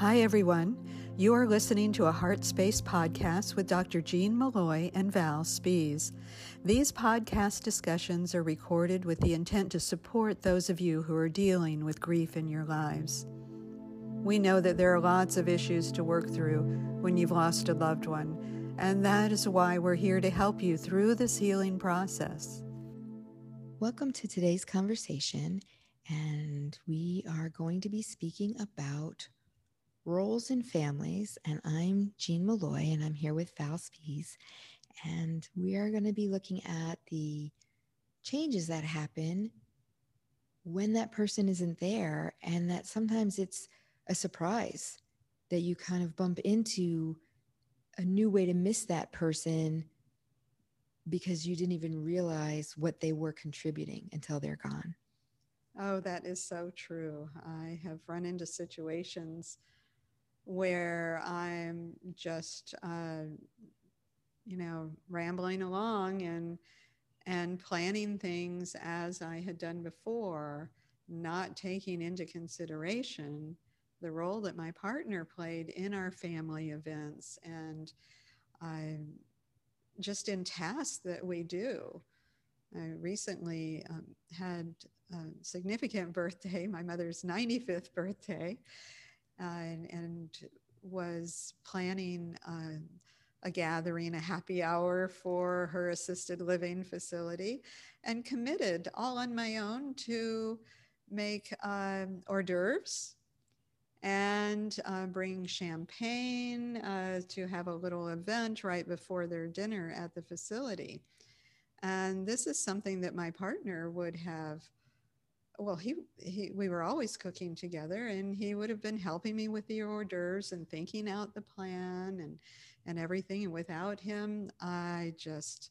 Hi, everyone. You are listening to a Heart Space podcast with Dr. Jean Malloy and Val Spees. These podcast discussions are recorded with the intent to support those of you who are dealing with grief in your lives. We know that there are lots of issues to work through when you've lost a loved one, and that is why we're here to help you through this healing process. Welcome to today's conversation, and we are going to be speaking about roles in families, and I'm Jean Malloy, and I'm here with Val Spees, and we are going to be looking at the changes that happen when that person isn't there, and that sometimes it's a surprise that you kind of bump into a new way to miss that person because you didn't even realize what they were contributing until they're gone. Oh, that is so true. I have run into situations where I'm just, rambling along and planning things as I had done before, not taking into consideration the role that my partner played in our family events and just in tasks that we do. I recently had a significant birthday, my mother's 95th birthday, and was planning a gathering, a happy hour for her assisted living facility, and committed all on my own to make hors d'oeuvres and bring champagne to have a little event right before their dinner at the facility. And this is something that my partner would have, well, we were always cooking together, and he would have been helping me with the hors d'oeuvres and thinking out the plan and everything. And without him, I just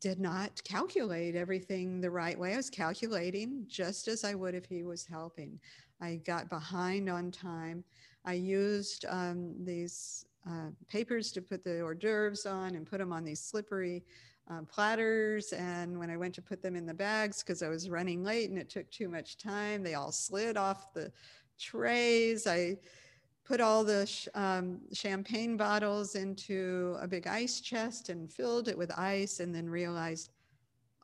did not calculate everything the right way. I was calculating just as I would if he was helping. I got behind on time. I used these papers to put the hors d'oeuvres on and put them on these slippery platters. And when I went to put them in the bags, because I was running late and it took too much time, they all slid off the trays. I put all the champagne bottles into a big ice chest and filled it with ice, and then realized,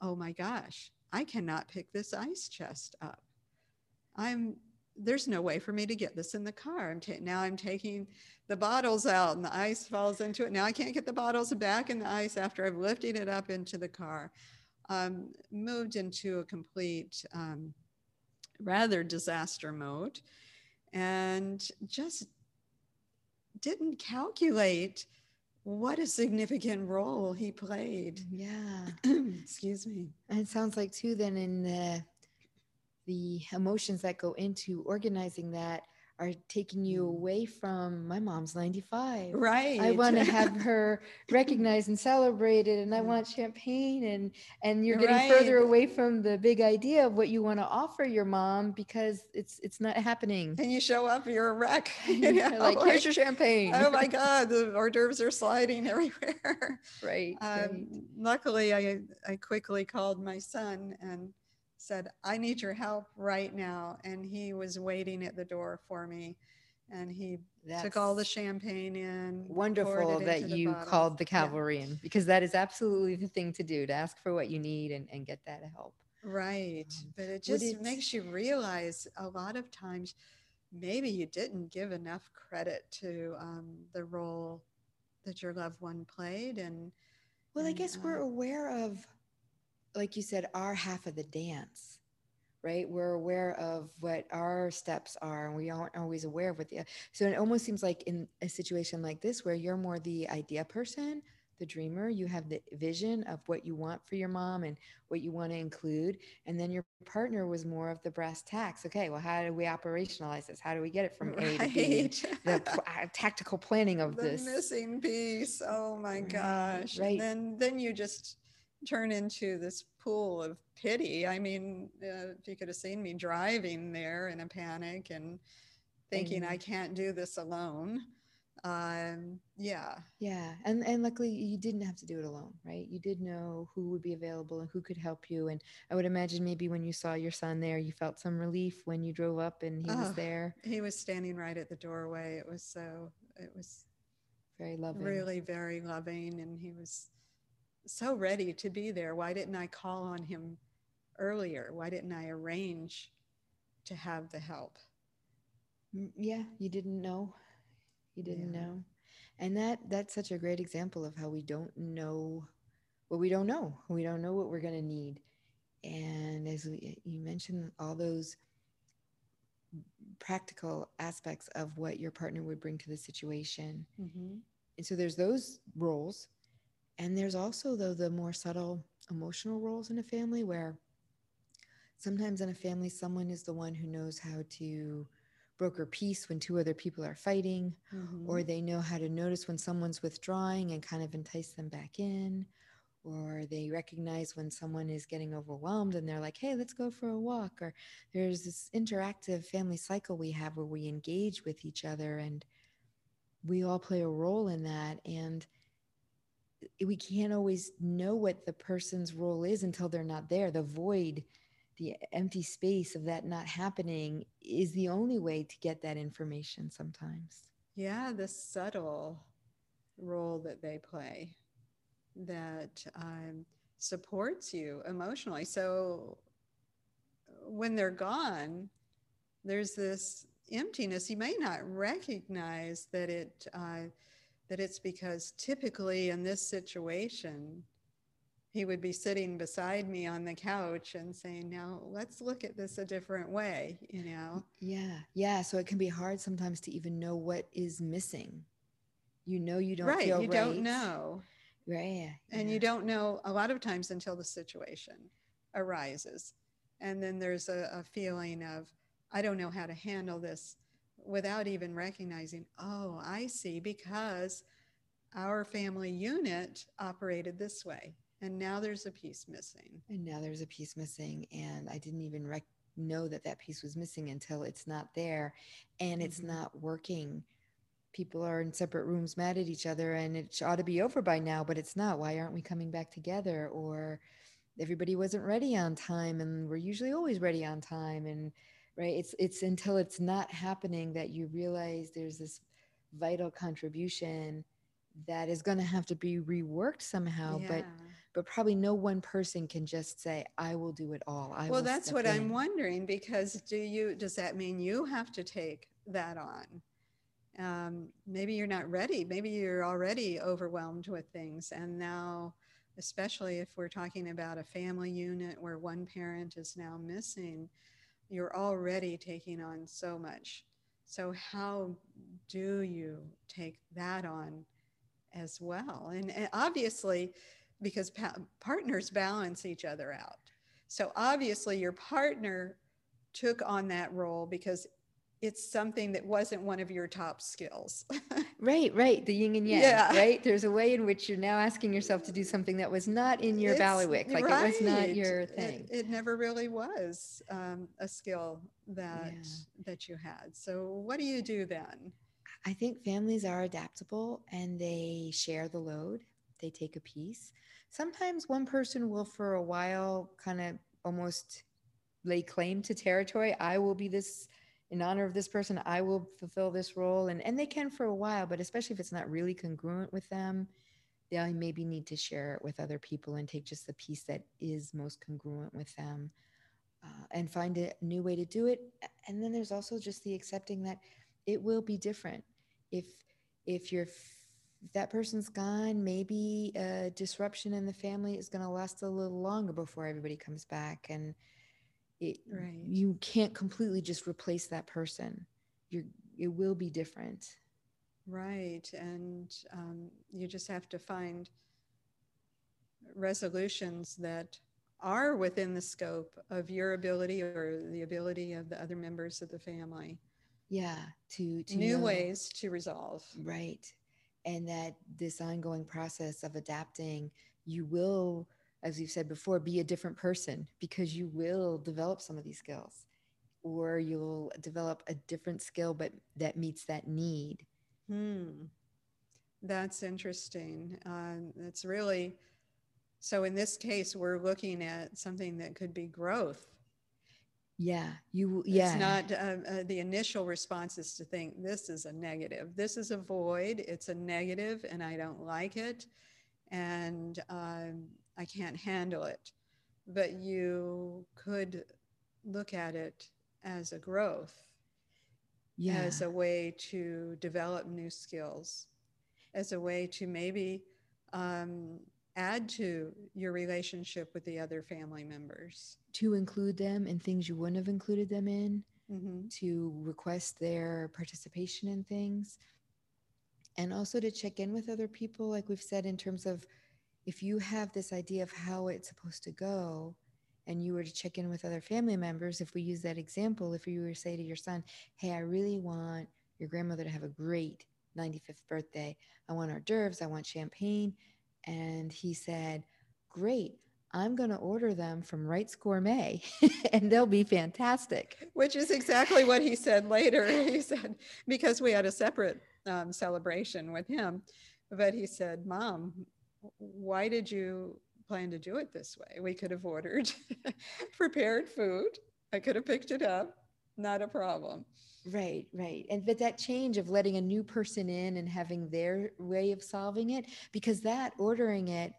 oh my gosh, I cannot pick this ice chest up. There's no way for me to get this in the car. Now I'm taking the bottles out and the ice falls into it. Now I can't get the bottles back in the ice after I've lifted it up into the car. Moved into a complete, rather disaster mode, and just didn't calculate what a significant role he played. Yeah. Excuse me. And it sounds like too, then in the emotions that go into organizing that are taking you away from my mom's 95. Right. I want to have her recognized and celebrated, and I want champagne, and you're getting further away from the big idea of what you want to offer your mom because it's not happening. And you show up, you're a wreck. You're like, here's your champagne. Oh my God, the hors d'oeuvres are sliding everywhere. Right. Luckily, I quickly called my son and said, I need your help right now. And he was waiting at the door for me. And he took all the champagne in. Wonderful that you called the cavalry in, because that is absolutely the thing to do, to ask for what you need and get that help. Right. But it just makes you realize a lot of times, maybe you didn't give enough credit to the role that your loved one played. I guess we're aware of, like you said, our half of the dance, right? We're aware of what our steps are, and we aren't always aware of what so it almost seems like in a situation like this, where you're more the idea person, the dreamer, you have the vision of what you want for your mom and what you want to include. And then your partner was more of the brass tacks. Okay, well, how do we operationalize this? How do we get it from A to B? The tactical planning of this. The missing piece. Oh my gosh. Right. And then you just turn into this pool of pity. I mean, if you could have seen me driving there in a panic and thinking I can't do this alone, Yeah. And luckily you didn't have to do it alone, right? You did know who would be available and who could help you. And I would imagine maybe when you saw your son there, you felt some relief when you drove up and he was there. He was standing right at the doorway. It was very loving, really very loving. And he was so ready to be there. Why didn't I call on him earlier? Why didn't I arrange to have the help? Yeah. You didn't know. And that's such a great example of how we don't know what we don't know. We don't know what we're going to need. And as you mentioned, all those practical aspects of what your partner would bring to the situation. Mm-hmm. And so there's those roles. And there's also, though, the more subtle emotional roles in a family, where sometimes in a family, someone is the one who knows how to broker peace when two other people are fighting, mm-hmm. or they know how to notice when someone's withdrawing and kind of entice them back in, or they recognize when someone is getting overwhelmed and they're like, hey, let's go for a walk. Or there's this interactive family cycle we have where we engage with each other, and we all play a role in that. And we can't always know what the person's role is until they're not there. The void, the empty space of that not happening is the only way to get that information sometimes. Yeah, the subtle role that they play that supports you emotionally. So when they're gone, there's this emptiness. You may not recognize that it's because typically in this situation, he would be sitting beside me on the couch and saying, now let's look at this a different way, you know? Yeah. Yeah. So it can be hard sometimes to even know what is missing. You know, you don't feel right. You don't know. Right. Yeah. And you don't know a lot of times until the situation arises. And then there's a feeling of, I don't know how to handle this, without even recognizing, oh, I see, because our family unit operated this way. And now there's a piece missing. And I didn't even know that piece was missing until it's not there and it's not working. People are in separate rooms mad at each other and it ought to be over by now, but it's not. Why aren't we coming back together? Or everybody wasn't ready on time, and we're usually always ready on time. And right, it's until it's not happening that you realize there's this vital contribution that is going to have to be reworked somehow, but probably no one person can just say, I will do it all. Well, that's what I'm wondering, because does that mean you have to take that on? Maybe you're not ready. Maybe you're already overwhelmed with things. And now, especially if we're talking about a family unit where one parent is now missing, you're already taking on so much. So how do you take that on as well? And obviously, because partners balance each other out. So obviously your partner took on that role because it's something that wasn't one of your top skills. Right. The yin and yang, right? There's a way in which you're now asking yourself to do something that was not in your bailiwick. Like it was not your thing. It never really was a skill that you had. So what do you do then? I think families are adaptable and they share the load. They take a piece. Sometimes one person will for a while kind of almost lay claim to territory. I will be this, in honor of this person, I will fulfill this role. And they can for a while, but especially if it's not really congruent with them, they maybe need to share it with other people and take just the piece that is most congruent with them and find a new way to do it. And then there's also just the accepting that it will be different. If that person's gone, maybe a disruption in the family is going to last a little longer before everybody comes back. And you can't completely just replace that person. It will be different. Right. And you just have to find resolutions that are within the scope of your ability or the ability of the other members of the family. Yeah. To new ways to resolve. Right. And that this ongoing process of adapting, you will, as we've said before, be a different person because you will develop some of these skills, or you'll develop a different skill, but that meets that need. That's interesting. That's really, so in this case, we're looking at something that could be growth. Yeah. It's not the initial response is to think this is a negative. This is a void. It's a negative and I don't like it. And I can't handle it. But you could look at it as a growth, as a way to develop new skills, as a way to maybe add to your relationship with the other family members. To include them in things you wouldn't have included them in, to request their participation in things, and also to check in with other people, like we've said, in terms of if you have this idea of how it's supposed to go, and you were to check in with other family members, if we use that example, if you were to say to your son, hey, I really want your grandmother to have a great 95th birthday. I want hors d'oeuvres. I want champagne. And he said, great. I'm going to order them from Wright's Gourmet and they'll be fantastic. Which is exactly what he said later. He said, because we had a separate celebration with him, but he said, Mom, why did you plan to do it this way? We could have ordered prepared food. I could have picked it up. Not a problem. Right, right. And but that change of letting a new person in and having their way of solving it, because that ordering it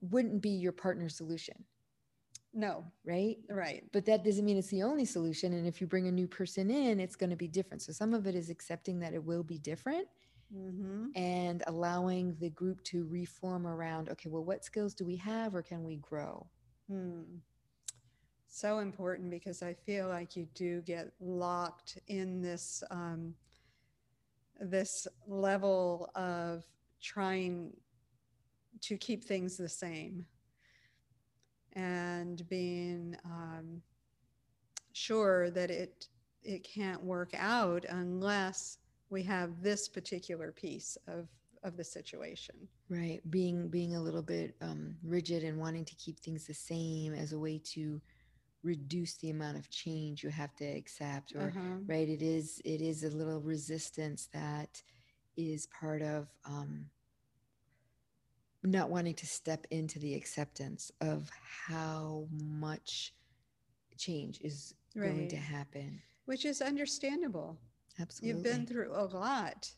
wouldn't be your partner's solution. No. Right? Right. But that doesn't mean it's the only solution. And if you bring a new person in, it's going to be different. So some of it is accepting that it will be different. And allowing the group to reform around, okay, well, what skills do we have or can we grow? So important, because I feel like you do get locked in this, this level of trying to keep things the same and being sure that it can't work out unless we have this particular piece of the situation. Right. Being a little bit rigid and wanting to keep things the same as a way to reduce the amount of change you have to accept, or right. It is a little resistance that is part of not wanting to step into the acceptance of how much change is going to happen. Which is understandable. Absolutely. You've been through a lot,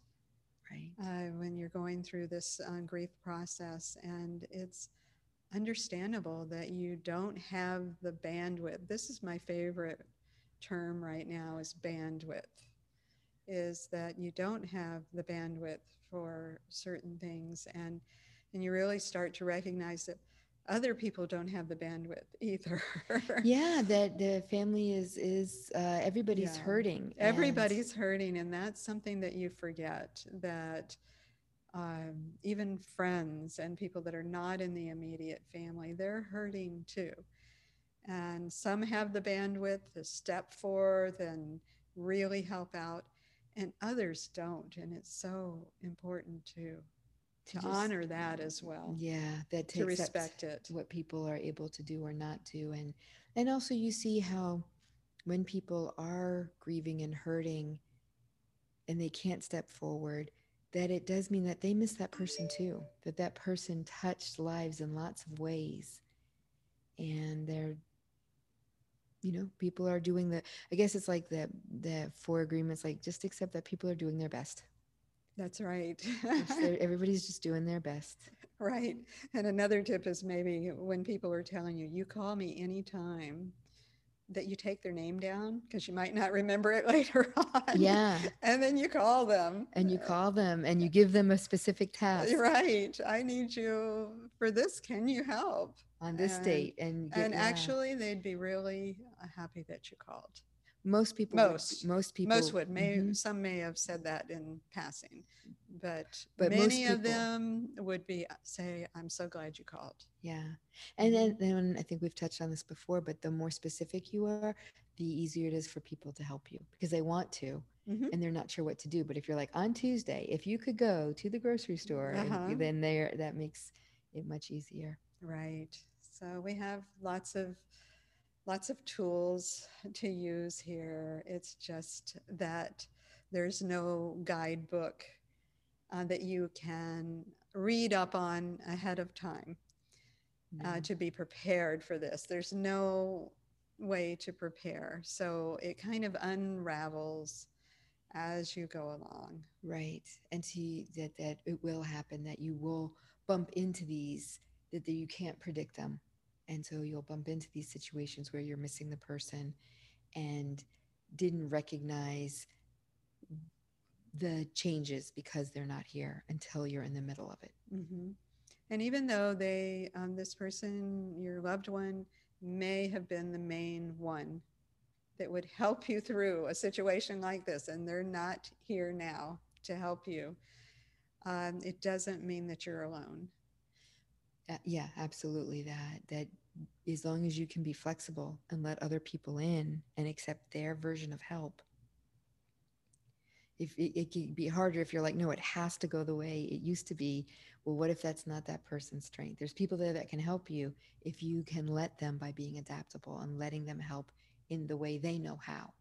right? When you're going through this grief process, and it's understandable that you don't have the bandwidth. This is my favorite term right now, is bandwidth, is that you don't have the bandwidth for certain things. And you really start to recognize that other people don't have the bandwidth either. Yeah, that the family is everybody's hurting. Everybody's hurting, and that's something that you forget, that even friends and people that are not in the immediate family, they're hurting too. And some have the bandwidth to step forth and really help out, and others don't, and it's so important too. To honor that as well. Yeah, that takes to respect it. What people are able to do or not do. And also you see how when people are grieving and hurting and they can't step forward, that it does mean that they miss that person too, that that person touched lives in lots of ways. And they're, you know, people are doing the, I guess it's like the four agreements, like just accept that people are doing their best. That's right. Everybody's just doing their best. Right. And another tip is maybe when people are telling you, you call me anytime, that you take their name down, because you might not remember it later on. Yeah. And then you call them. And you call them and you give them a specific task. Right. I need you for this. Can you help? On this date. And actually, they'd be really happy that you called. Most people would. Some may have said that in passing, but many people, of them would be say, "I'm so glad you called." Yeah, and then I think we've touched on this before, but the more specific you are, the easier it is for people to help you, because they want to, and they're not sure what to do. But if you're like, on Tuesday, if you could go to the grocery store, and then that makes it much easier. Right. So we have lots of tools to use here. It's just that There's no guidebook that you can read up on ahead of time to be prepared for this. There's no way to prepare. So it kind of unravels as you go along. Right. And see that it will happen, that you will bump into these, that you can't predict them. And so you'll bump into these situations where you're missing the person and didn't recognize the changes because they're not here until you're in the middle of it. Mm-hmm. And even though they, this person, your loved one, may have been the main one that would help you through a situation like this, and they're not here now to help you, it doesn't mean that you're alone. Yeah, absolutely. That as long as you can be flexible and let other people in and accept their version of help. If it can be harder if you're like, no, it has to go the way it used to be. Well, what if that's not that person's strength? There's people there that can help you if you can let them, by being adaptable and letting them help in the way they know how.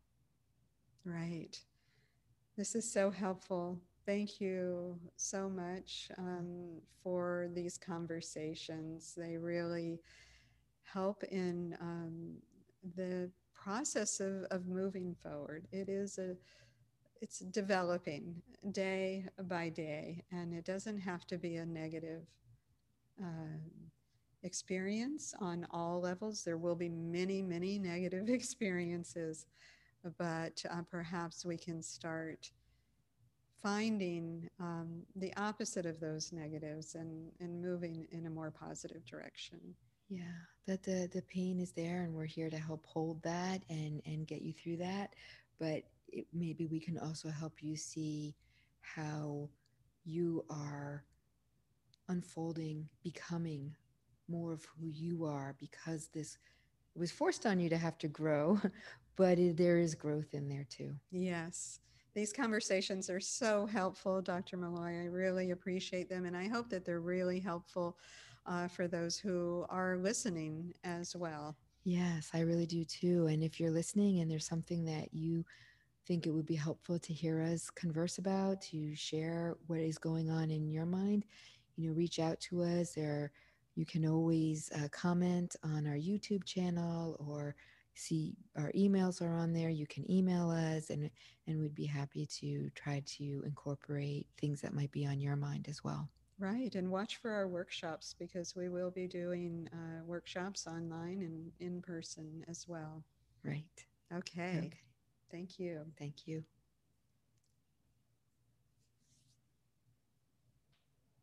Right. This is so helpful. Thank you so much for these conversations. They really help in the process of moving forward. It's developing day by day, and it doesn't have to be a negative experience on all levels. There will be many, many negative experiences, but perhaps we can start finding the opposite of those negatives and moving in a more positive direction. Yeah, that the pain is there, and we're here to help hold that and get you through that. But maybe we can also help you see how you are unfolding, becoming more of who you are, because this was forced on you to have to grow, but there is growth in there too. Yes. These conversations are so helpful, Dr. Malloy. I really appreciate them, and I hope that they're really helpful for those who are listening as well. Yes, I really do too. And if you're listening and there's something that you think it would be helpful to hear us converse about, to share what is going on in your mind, reach out to us. You can always comment on our YouTube channel, or see our emails are on there. You can email us, and we'd be happy to try to incorporate things that might be on your mind as well. Right. And watch for our workshops, because we will be doing workshops online and in person as well. Right. Okay. Thank you. Thank you.